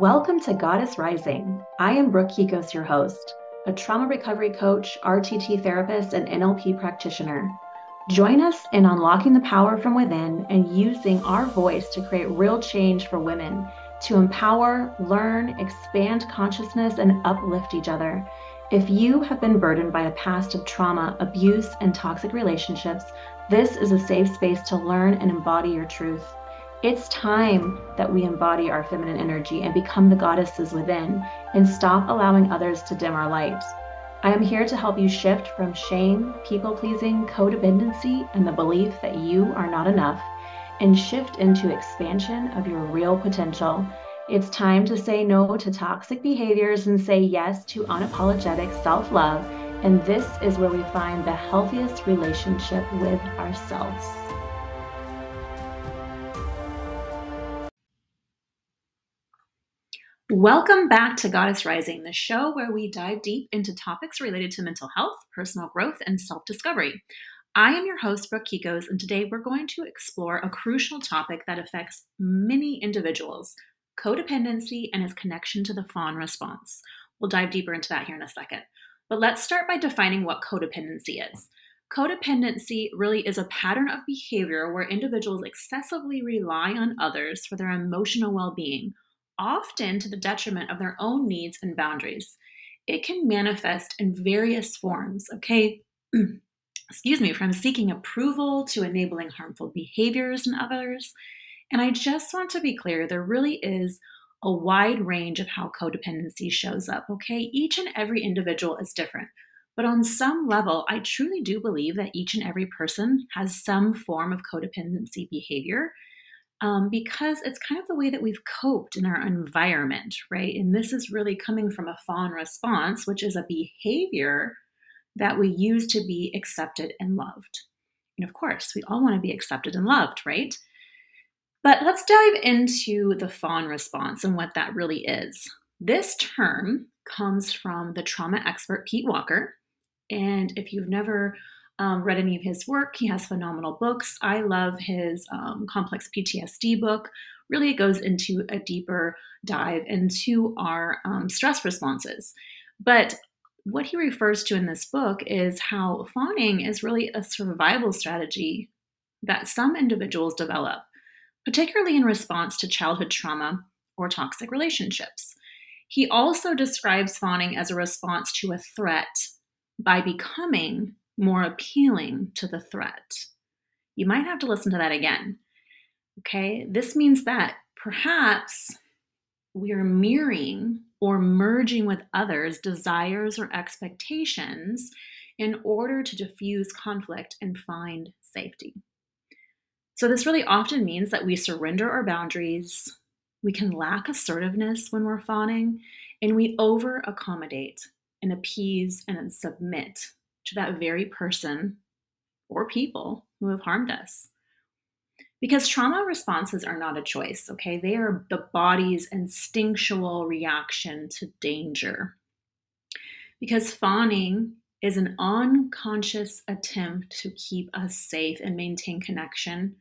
Welcome to Goddess Rising. I am Brooke Kikos, your host, a trauma recovery coach, RTT therapist, and NLP practitioner. Join us in unlocking the power from within and using our voice to create real change for women, to empower, learn, expand consciousness, and uplift each other. If you have been burdened by a past of trauma, abuse, and toxic relationships, this is a safe space to learn and embody your truth. It's time that we embody our feminine energy and become the goddesses within and stop allowing others to dim our lights. I am here to help you shift from shame, people-pleasing, codependency, and the belief that you are not enough, and shift into expansion of your real potential. It's time to say no to toxic behaviors and say yes to unapologetic self-love. And this is where we find the healthiest relationship with ourselves. Welcome back to Goddess Rising, the show where we dive deep into topics related to mental health, personal growth, and self-discovery. I am your host, Brooke Kikos, and today we're going to explore a crucial topic that affects many individuals, codependency and its connection to the Fawn response. We'll dive deeper into that here in a second, but let's start by defining what codependency is. Codependency really is a pattern of behavior where individuals excessively rely on others for their emotional well-being, often to the detriment of their own needs and boundaries. It can manifest in various forms, from seeking approval to enabling harmful behaviors in others. And I just want to be clear, there really is a wide range of how codependency shows up, okay? Each and every individual is different. But on some level, I truly do believe that each and every person has some form of codependency behavior. Because it's kind of the way that we've coped in our environment, right? And this is really coming from a fawn response, which is a behavior that we use to be accepted and loved. And of course, we all want to be accepted and loved, right? But let's dive into the fawn response and what that really is. This term comes from the trauma expert Pete Walker. And if you've never read any of his work, he has phenomenal books. I love his complex PTSD book. Really, it goes into a deeper dive into our stress responses. But what he refers to in this book is how fawning is really a survival strategy that some individuals develop, particularly in response to childhood trauma or toxic relationships. He also describes fawning as a response to a threat by becoming more appealing to the threat. You might have to listen to that again. Okay, this means that perhaps we are mirroring or merging with others' desires or expectations in order to diffuse conflict and find safety. So this really often means that we surrender our boundaries, we can lack assertiveness when we're fawning, and we over accommodate and appease and submit to that very person or people who have harmed us. Because trauma responses are not a choice, okay? They are the body's instinctual reaction to danger. Because fawning is an unconscious attempt to keep us safe and maintain connection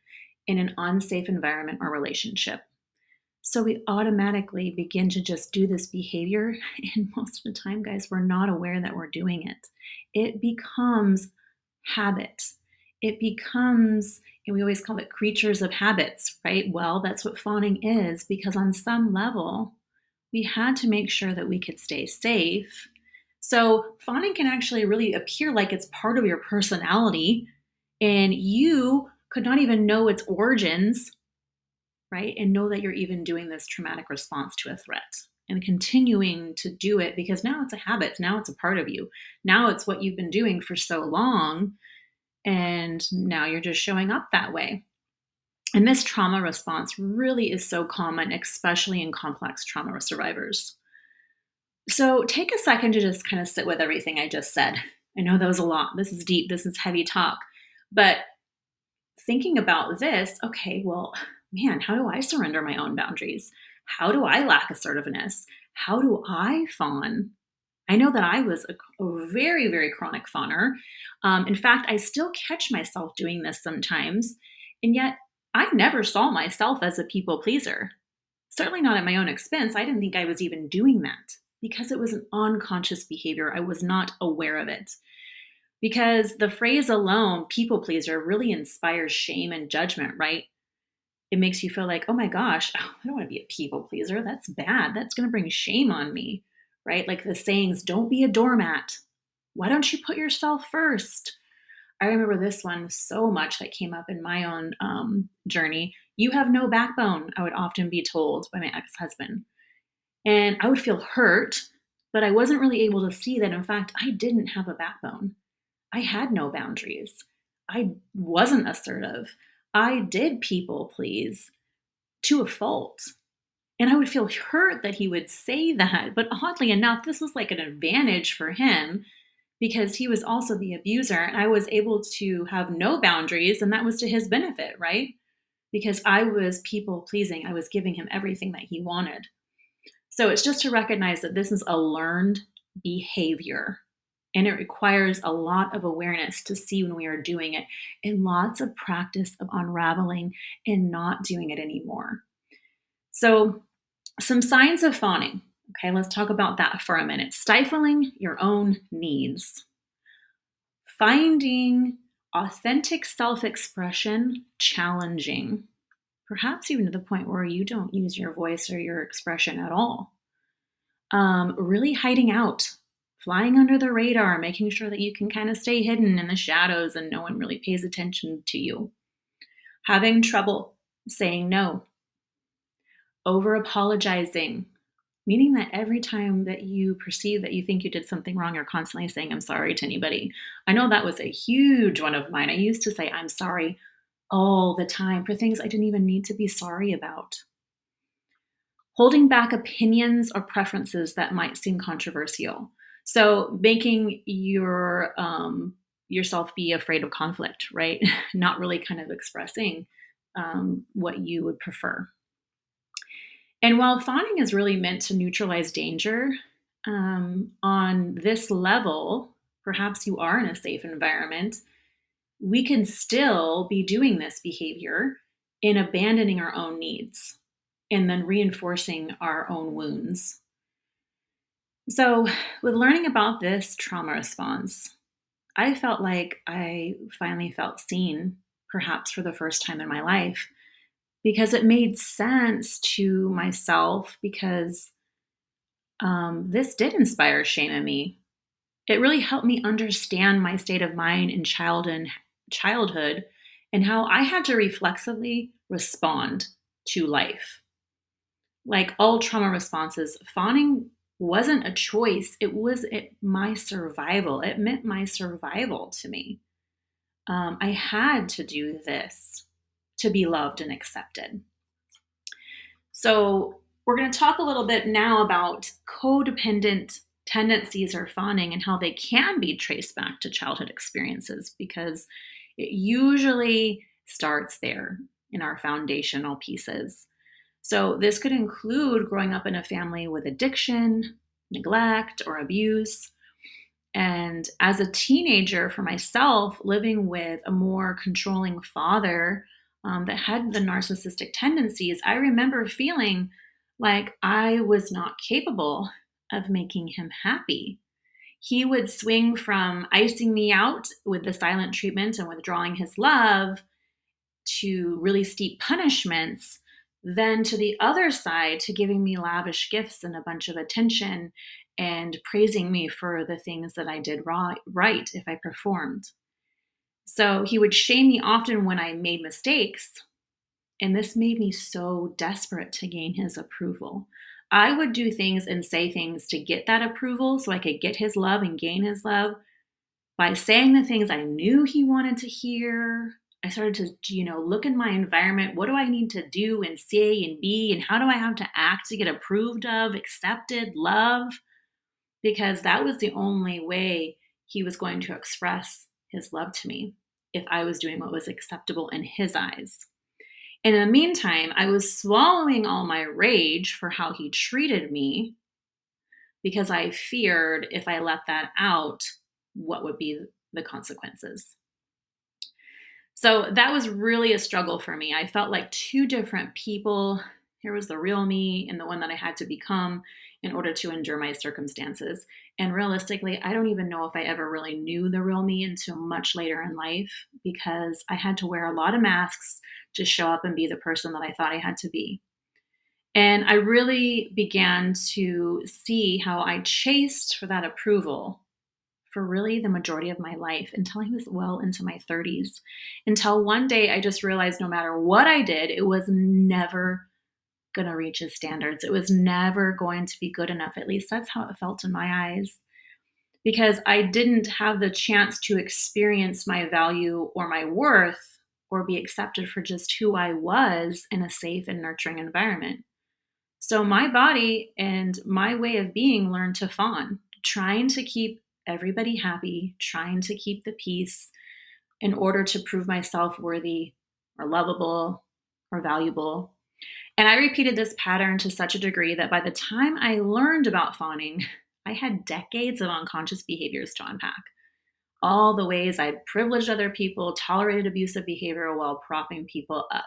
in an unsafe environment or relationship. So we automatically begin to just do this behavior, and most of the time, guys, we're not aware that we're doing it. It becomes habit. It becomes, and we always call it creatures of habits, right? Well, that's what fawning is, because on some level, we had to make sure that we could stay safe. So fawning can actually really appear like it's part of your personality, and you could not even know its origins, right? And know that you're even doing this traumatic response to a threat and continuing to do it, because now it's a habit. Now it's a part of you. Now it's what you've been doing for so long. And now you're just showing up that way. And this trauma response really is so common, especially in complex trauma survivors. So take a second to just kind of sit with everything I just said. I know that was a lot. This is deep. This is heavy talk. But thinking about this, okay, well, man, how do I surrender my own boundaries? How do I lack assertiveness? How do I fawn? I know that I was a very, very chronic fawner. In fact, I still catch myself doing this sometimes. And yet I never saw myself as a people pleaser. certainly not at my own expense. I didn't think I was even doing that because it was an unconscious behavior. I was not aware of it. Because the phrase alone, people pleaser, really inspires shame and judgment, right? It makes you feel like, oh my gosh, I don't want to be a people pleaser. That's bad. That's going to bring shame on me, right? Like the sayings, don't be a doormat. Why don't you put yourself first? I remember this one so much that came up in my own journey. You have no backbone, I would often be told by my ex-husband. And I would feel hurt, but I wasn't really able to see that, in fact, I didn't have a backbone. I had no boundaries. I wasn't assertive. I did people please to a fault. And I would feel hurt that he would say that. But oddly enough, this was like an advantage for him, because he was also the abuser and I was able to have no boundaries, and that was to his benefit, right? Because I was people pleasing. I was giving him everything that he wanted. So it's just to recognize that this is a learned behavior, and it requires a lot of awareness to see when we are doing it, and lots of practice of unraveling and not doing it anymore. So some signs of fawning. Okay, let's talk about that for a minute. Stifling your own needs. Finding authentic self-expression challenging, perhaps even to the point where you don't use your voice or your expression at all. Really hiding out, flying under the radar, making sure that you can kind of stay hidden in the shadows and no one really pays attention to you. Having trouble saying no. Over-apologizing. Meaning that every time that you perceive that you think you did something wrong, you're constantly saying, I'm sorry to anybody. I know that was a huge one of mine. I used to say, I'm sorry all the time for things I didn't even need to be sorry about. Holding back opinions or preferences that might seem controversial. So making yourself be afraid of conflict, right? Not really kind of expressing what you would prefer. And while fawning is really meant to neutralize danger, on this level, perhaps you are in a safe environment, we can still be doing this behavior in abandoning our own needs and then reinforcing our own wounds. So with learning about this trauma response, I felt like I finally felt seen, perhaps for the first time in my life. Because it made sense to myself, because this did inspire shame in me. It really helped me understand my state of mind in childhood and how I had to reflexively respond to life. Like all trauma responses, fawning wasn't a choice. It was my survival. It meant my survival to me. I had to do this to be loved and accepted. So we're going to talk a little bit now about codependent tendencies or fawning and how they can be traced back to childhood experiences, because it usually starts there in our foundational pieces. So this could include growing up in a family with addiction, neglect, or abuse. And as a teenager, for myself, living with a more controlling father that had the narcissistic tendencies, I remember feeling like I was not capable of making him happy. He would swing from icing me out with the silent treatment and withdrawing his love to really steep punishments, then to the other side to giving me lavish gifts and a bunch of attention and praising me for the things that I did right if I performed. So he would shame me often when I made mistakes, and this made me so desperate to gain his approval. I would do things and say things to get that approval so I could get his love and gain his love by saying the things I knew he wanted to hear. I started to, look in my environment. What do I need to do and say and be, and how do I have to act to get approved of, accepted, loved? Because that was the only way he was going to express his love to me, if I was doing what was acceptable in his eyes. And in the meantime, I was swallowing all my rage for how he treated me, because I feared if I let that out, what would be the consequences. So that was really a struggle for me. I felt like two different people Here was the real me and the one that I had to become in order to endure my circumstances. And realistically, I don't even know if I ever really knew the real me until much later in life, because I had to wear a lot of masks to show up and be the person that I thought I had to be. And I really began to see how I chased for that approval for really the majority of my life, until I was well into my 30s, until one day I just realized no matter what I did, it was never going to reach his standards. It was never going to be good enough. At least that's how it felt in my eyes, because I didn't have the chance to experience my value or my worth or be accepted for just who I was in a safe and nurturing environment. So my body and my way of being learned to fawn, trying to keep everybody happy, trying to keep the peace in order to prove myself worthy or lovable or valuable. And I repeated this pattern to such a degree that by the time I learned about fawning, I had decades of unconscious behaviors to unpack. All the ways I privileged other people, tolerated abusive behavior while propping people up.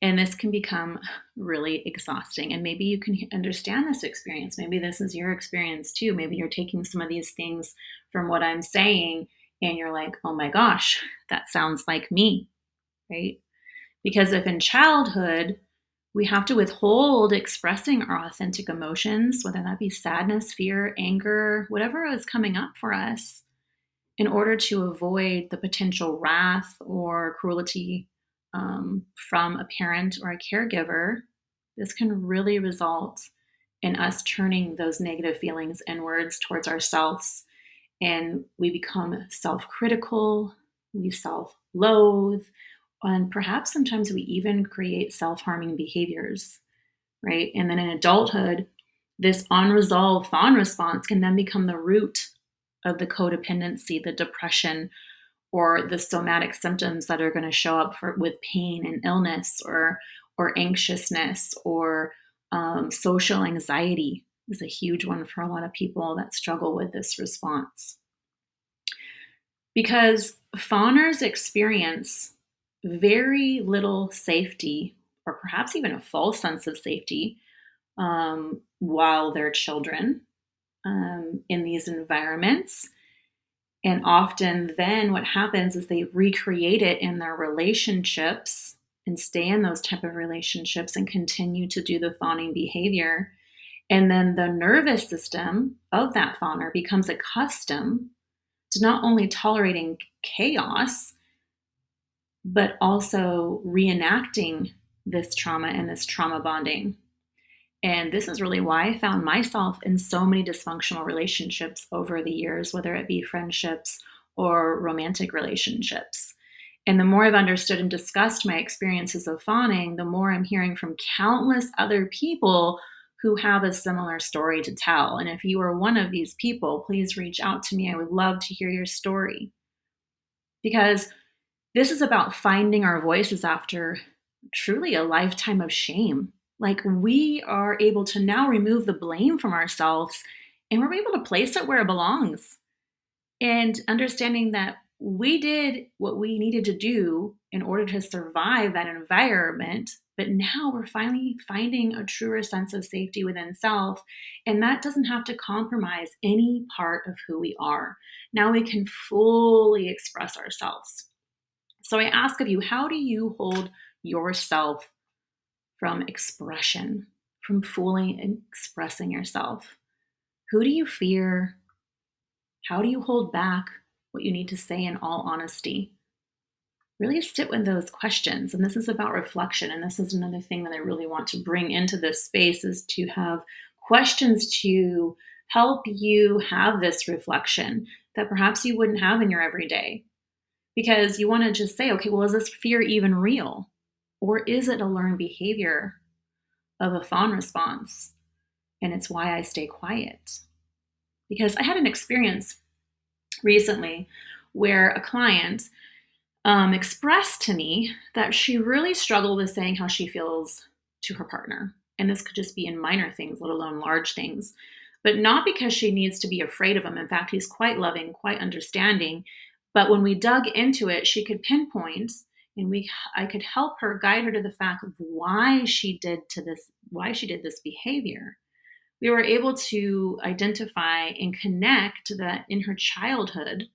And this can become really exhausting. And maybe you can understand this experience. Maybe this is your experience too. Maybe you're taking some of these things from what I'm saying and you're like, oh my gosh, that sounds like me, right? Because if in childhood, we have to withhold expressing our authentic emotions, whether that be sadness, fear, anger, whatever is coming up for us, in order to avoid the potential wrath or cruelty from a parent or a caregiver, this can really result in us turning those negative feelings inwards towards ourselves, and we become self-critical, we self-loathe, and perhaps sometimes we even create self-harming behaviors, right? And then in adulthood, this unresolved fawn response can then become the root of the codependency, the depression, or the somatic symptoms that are going to show up with pain and illness or anxiousness or social anxiety is a huge one for a lot of people that struggle with this response. Because fawners experience very little safety, or perhaps even a false sense of safety, while they're children in these environments. And often then what happens is they recreate it in their relationships and stay in those type of relationships and continue to do the fawning behavior. And then the nervous system of that fawner becomes accustomed to not only tolerating chaos, but also reenacting this trauma and this trauma bonding. And this is really why I found myself in so many dysfunctional relationships over the years, whether it be friendships or romantic relationships. And the more I've understood and discussed my experiences of fawning, the more I'm hearing from countless other people who have a similar story to tell. And if you are one of these people, please reach out to me. I would love to hear your story. Because this is about finding our voices after truly a lifetime of shame. Like, we are able to now remove the blame from ourselves, and we're able to place it where it belongs. And understanding that we did what we needed to do in order to survive that environment, but now we're finally finding a truer sense of safety within self, and that doesn't have to compromise any part of who we are. Now we can fully express ourselves. So I ask of you, how do you hold yourself from expression, from fully expressing yourself? Who do you fear? How do you hold back what you need to say in all honesty? Really sit with those questions. And this is about reflection. And this is another thing that I really want to bring into this space, is to have questions to help you have this reflection that perhaps you wouldn't have in your everyday. Because you want to just say, okay, well, is this fear even real? Or is it a learned behavior of a fawn response? And it's why I stay quiet. Because I had an experience recently where a client expressed to me that she really struggled with saying how she feels to her partner. And this could just be in minor things, let alone large things. But not because she needs to be afraid of him. In fact, he's quite loving, quite understanding. But when we dug into it, she could pinpoint And I could help her, guide her to the fact of why she did this behavior. We were able to identify and connect that in her childhood,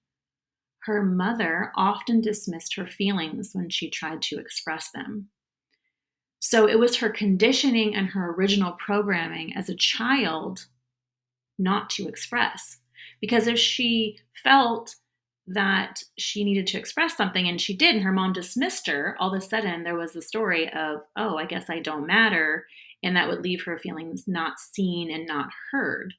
her mother often dismissed her feelings when she tried to express them. So it was her conditioning and her original programming as a child not to express. Because if she felt that she needed to express something and she did, and her mom dismissed her, all of a sudden there was the story of, oh, I guess I don't matter. And that would leave her feelings not seen and not heard.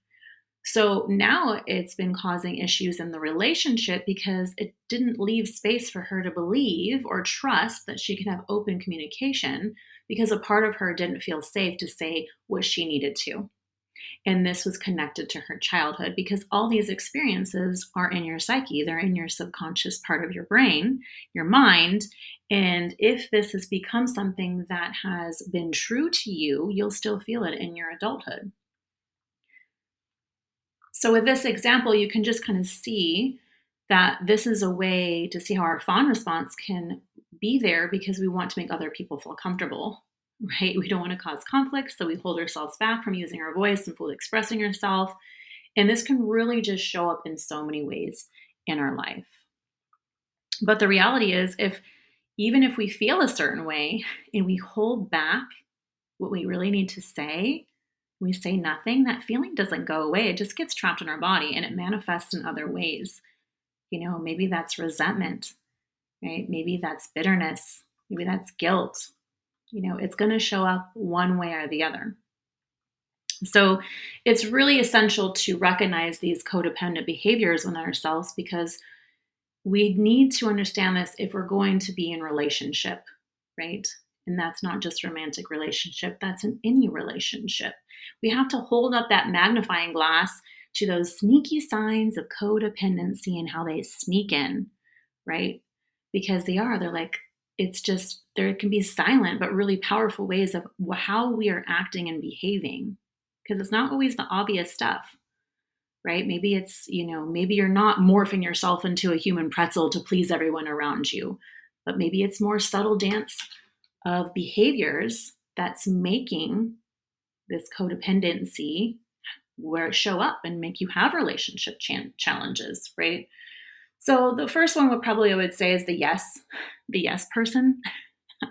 So now it's been causing issues in the relationship because it didn't leave space for her to believe or trust that she could have open communication because a part of her didn't feel safe to say what she needed to. And this was connected to her childhood because all these experiences are in your psyche. They're in your subconscious part of your brain, your mind. And if this has become something that has been true to you, you'll still feel it in your adulthood. So with this example, you can just kind of see that this is a way to see how our fawn response can be there because we want to make other people feel comfortable, right? We don't want to cause conflict, so we hold ourselves back from using our voice and fully expressing yourself. And this can really just show up in so many ways in our life. But the reality is, even if we feel a certain way and we hold back what we really need to say, we say nothing, that feeling doesn't go away. It just gets trapped in our body and it manifests in other ways. You know, maybe that's resentment, right? Maybe that's bitterness. Maybe that's guilt. You know, it's going to show up one way or the other. So it's really essential to recognize these codependent behaviors within ourselves because we need to understand this if we're going to be in relationship, right? And that's not just romantic relationship, that's in any relationship. We have to hold up that magnifying glass to those sneaky signs of codependency and how they sneak in, right? Because they're like, it's just, there can be silent but really powerful ways of how we are acting and behaving. Because it's not always the obvious stuff, right? Maybe it's, you know, maybe you're not morphing yourself into a human pretzel to please everyone around you, but maybe it's more subtle dance of behaviors that's making this codependency where it show up and make you have relationship challenges, right? So the first one I would say is the yes person.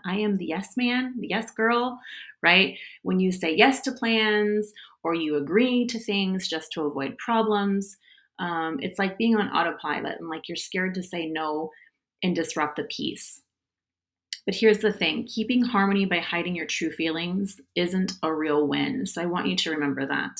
I am the yes man, the yes girl, right? When you say yes to plans or you agree to things just to avoid problems, it's like being on autopilot and like you're scared to say no and disrupt the peace. But here's the thing, keeping harmony by hiding your true feelings isn't a real win. So I want you to remember that.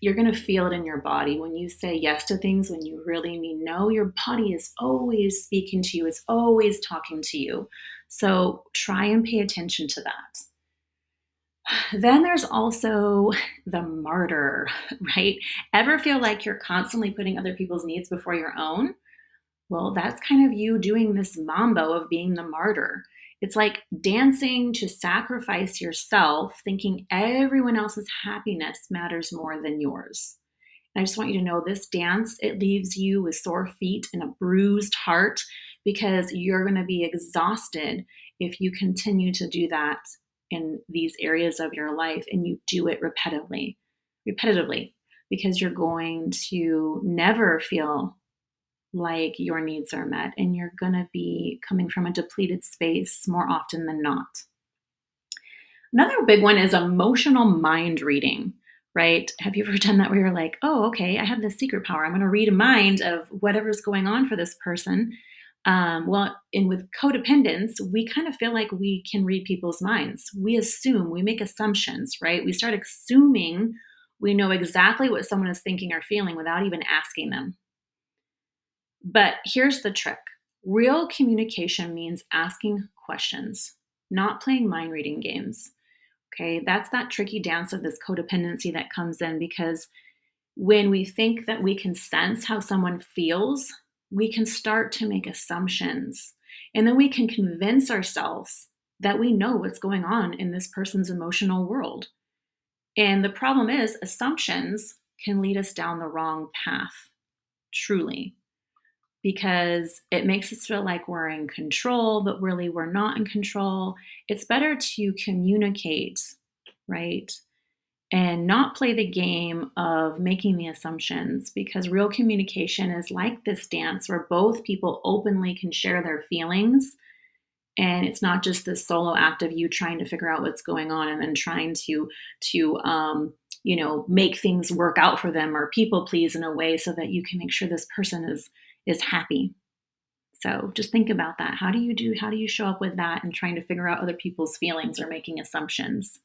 You're going to feel it in your body when you say yes to things, when you really mean no, your body is always speaking to you, it's always talking to you. So try and pay attention to that. Then there's also the martyr, right? Ever feel like you're constantly putting other people's needs before your own? Well, that's kind of you doing this mambo of being the martyr. It's like dancing to sacrifice yourself, thinking everyone else's happiness matters more than yours. And I just want you to know this dance, it leaves you with sore feet and a bruised heart because you're going to be exhausted if you continue to do that in these areas of your life and you do it repetitively, because you're going to never feel like your needs are met, and you're going to be coming from a depleted space more often than not. Another big one is emotional mind reading, right? Have you ever done that where you're like, oh, okay, I have this secret power. I'm going to read a mind of whatever's going on for this person. And with codependence, we kind of feel like we can read people's minds. We assume, we make assumptions, right? We start assuming we know exactly what someone is thinking or feeling without even asking them. But here's the trick. Real communication means asking questions, not playing mind reading games. Okay, that's that tricky dance of this codependency that comes in because when we think that we can sense how someone feels, we can start to make assumptions. And then we can convince ourselves that we know what's going on in this person's emotional world. And the problem is assumptions can lead us down the wrong path, truly. because it makes us feel like we're in control, but really we're not in control. It's better to communicate, right? And not play the game of making the assumptions, because real communication is like this dance where both people openly can share their feelings. And it's not just this solo act of you trying to figure out what's going on and then trying to you know, make things work out for them or people please in a way so that you can make sure this person is happy. So just think about that. How do you show up with that and trying to figure out other people's feelings or making assumptions?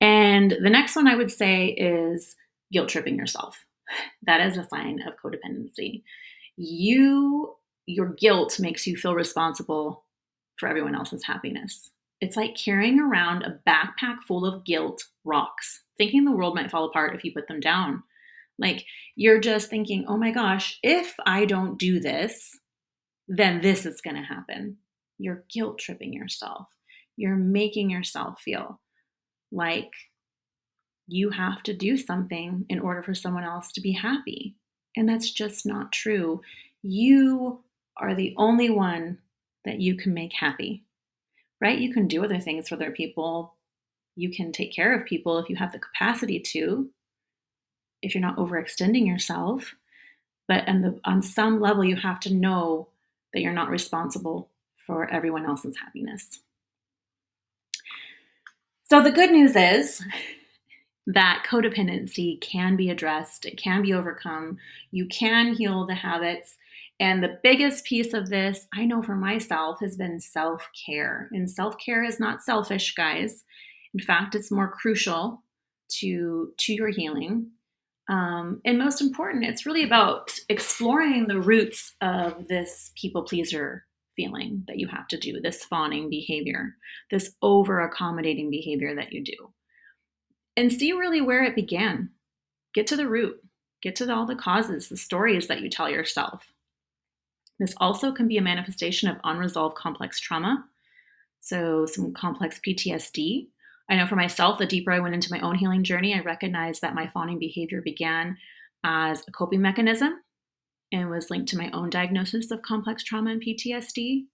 And the next one I would say is guilt tripping yourself. That is a sign of codependency. Your guilt makes you feel responsible for everyone else's happiness. It's like carrying around a backpack full of guilt rocks, thinking the world might fall apart if you put them down. Like you're just thinking, oh my gosh, if I don't do this, then this is going to happen. You're guilt tripping yourself. You're making yourself feel like you have to do something in order for someone else to be happy. And that's just not true. You are the only one that you can make happy. Right? You can do other things for other people. You can take care of people if you have the capacity to, if you're not overextending yourself. But on some level, you have to know that you're not responsible for everyone else's happiness. So the good news is that codependency can be addressed. It can be overcome. You can heal the habits. And the biggest piece of this, I know for myself, has been self-care. And self-care is not selfish, guys. In fact, it's more crucial to your healing. And most important, it's really about exploring the roots of this people-pleaser feeling that you have to do, this fawning behavior, this over-accommodating behavior that you do. And see really where it began. Get to the root. Get to all the causes, the stories that you tell yourself. This also can be a manifestation of unresolved complex trauma, so some complex PTSD. I know for myself, the deeper I went into my own healing journey, I recognized that my fawning behavior began as a coping mechanism and was linked to my own diagnosis of complex trauma and PTSD.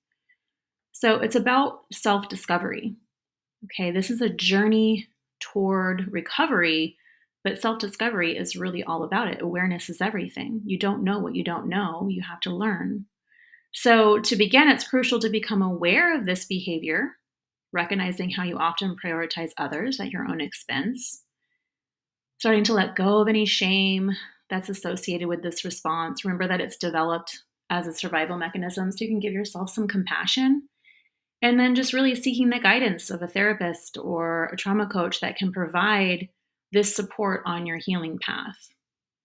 So it's about self-discovery. Okay, this is a journey toward recovery, but self-discovery is really all about it. Awareness is everything. You don't know what you don't know. You have to learn. So to begin, it's crucial to become aware of this behavior, recognizing how you often prioritize others at your own expense, starting to let go of any shame that's associated with this response. Remember that it's developed as a survival mechanism, so you can give yourself some compassion, and then just really seeking the guidance of a therapist or a trauma coach that can provide this support on your healing path.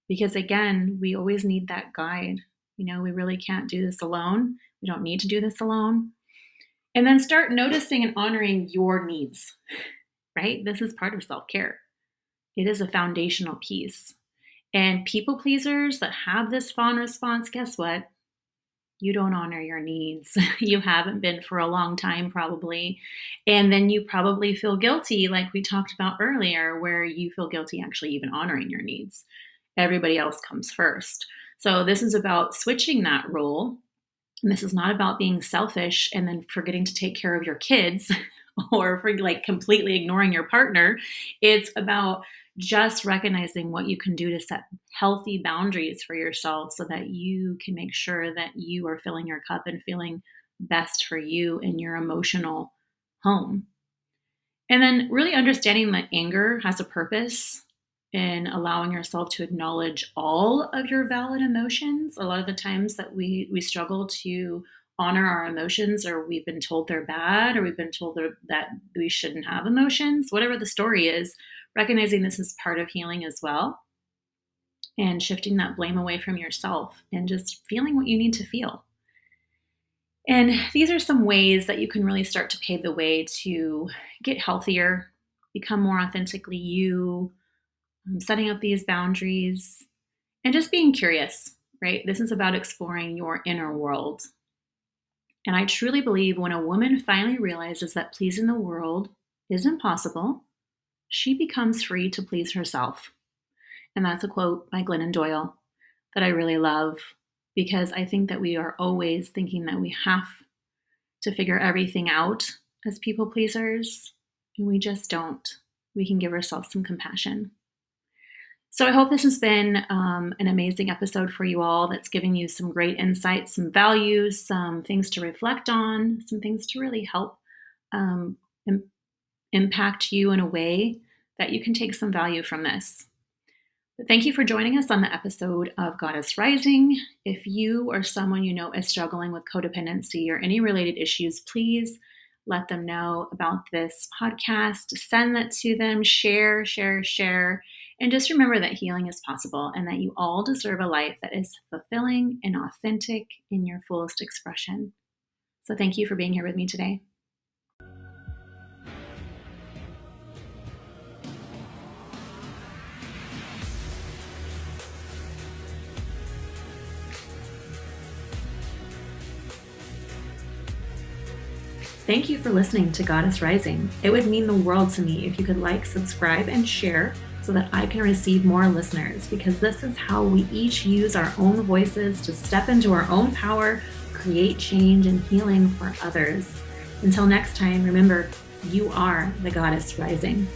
Because again, we always need that guide. You know, we really can't do this alone. We don't need to do this alone. And then start noticing and honoring your needs, right? This is part of self-care. It is a foundational piece. And people pleasers that have this fawn response, guess what? You don't honor your needs. You haven't been for a long time, probably. And then you probably feel guilty, like we talked about earlier, where you feel guilty actually even honoring your needs. Everybody else comes first. So this is about switching that role. And this is not about being selfish and then forgetting to take care of your kids or for like completely ignoring your partner. It's about just recognizing what you can do to set healthy boundaries for yourself so that you can make sure that you are filling your cup and feeling best for you in your emotional home. And then really understanding that anger has a purpose in allowing yourself to acknowledge all of your valid emotions. A lot of the times that we struggle to honor our emotions, or we've been told they're bad, or we've been told that we shouldn't have emotions, whatever the story is, recognizing this is part of healing as well, and shifting that blame away from yourself and just feeling what you need to feel. And these are some ways that you can really start to pave the way to get healthier, become more authentically you, setting up these boundaries, and just being curious, right? This is about exploring your inner world. And I truly believe when a woman finally realizes that pleasing the world is impossible, she becomes free to please herself. And that's a quote by Glennon Doyle that I really love. because I think that we are always thinking that we have to figure everything out as people pleasers, and we just don't. We can give ourselves some compassion. So I hope this has been an amazing episode for you all that's giving you some great insights, some values, some things to reflect on, some things to really help impact you in a way that you can take some value from this. But thank you for joining us on the episode of Goddess Rising. If you or someone you know is struggling with codependency or any related issues, please let them know about this podcast. Send that to them. Share. And just remember that healing is possible and that you all deserve a life that is fulfilling and authentic in your fullest expression. So thank you for being here with me today. Thank you for listening to Goddess Rising. It would mean the world to me if you could like, subscribe, and share so that I can receive more listeners, because this is how we each use our own voices to step into our own power, create change and healing for others. Until next time, remember, you are the Goddess Rising.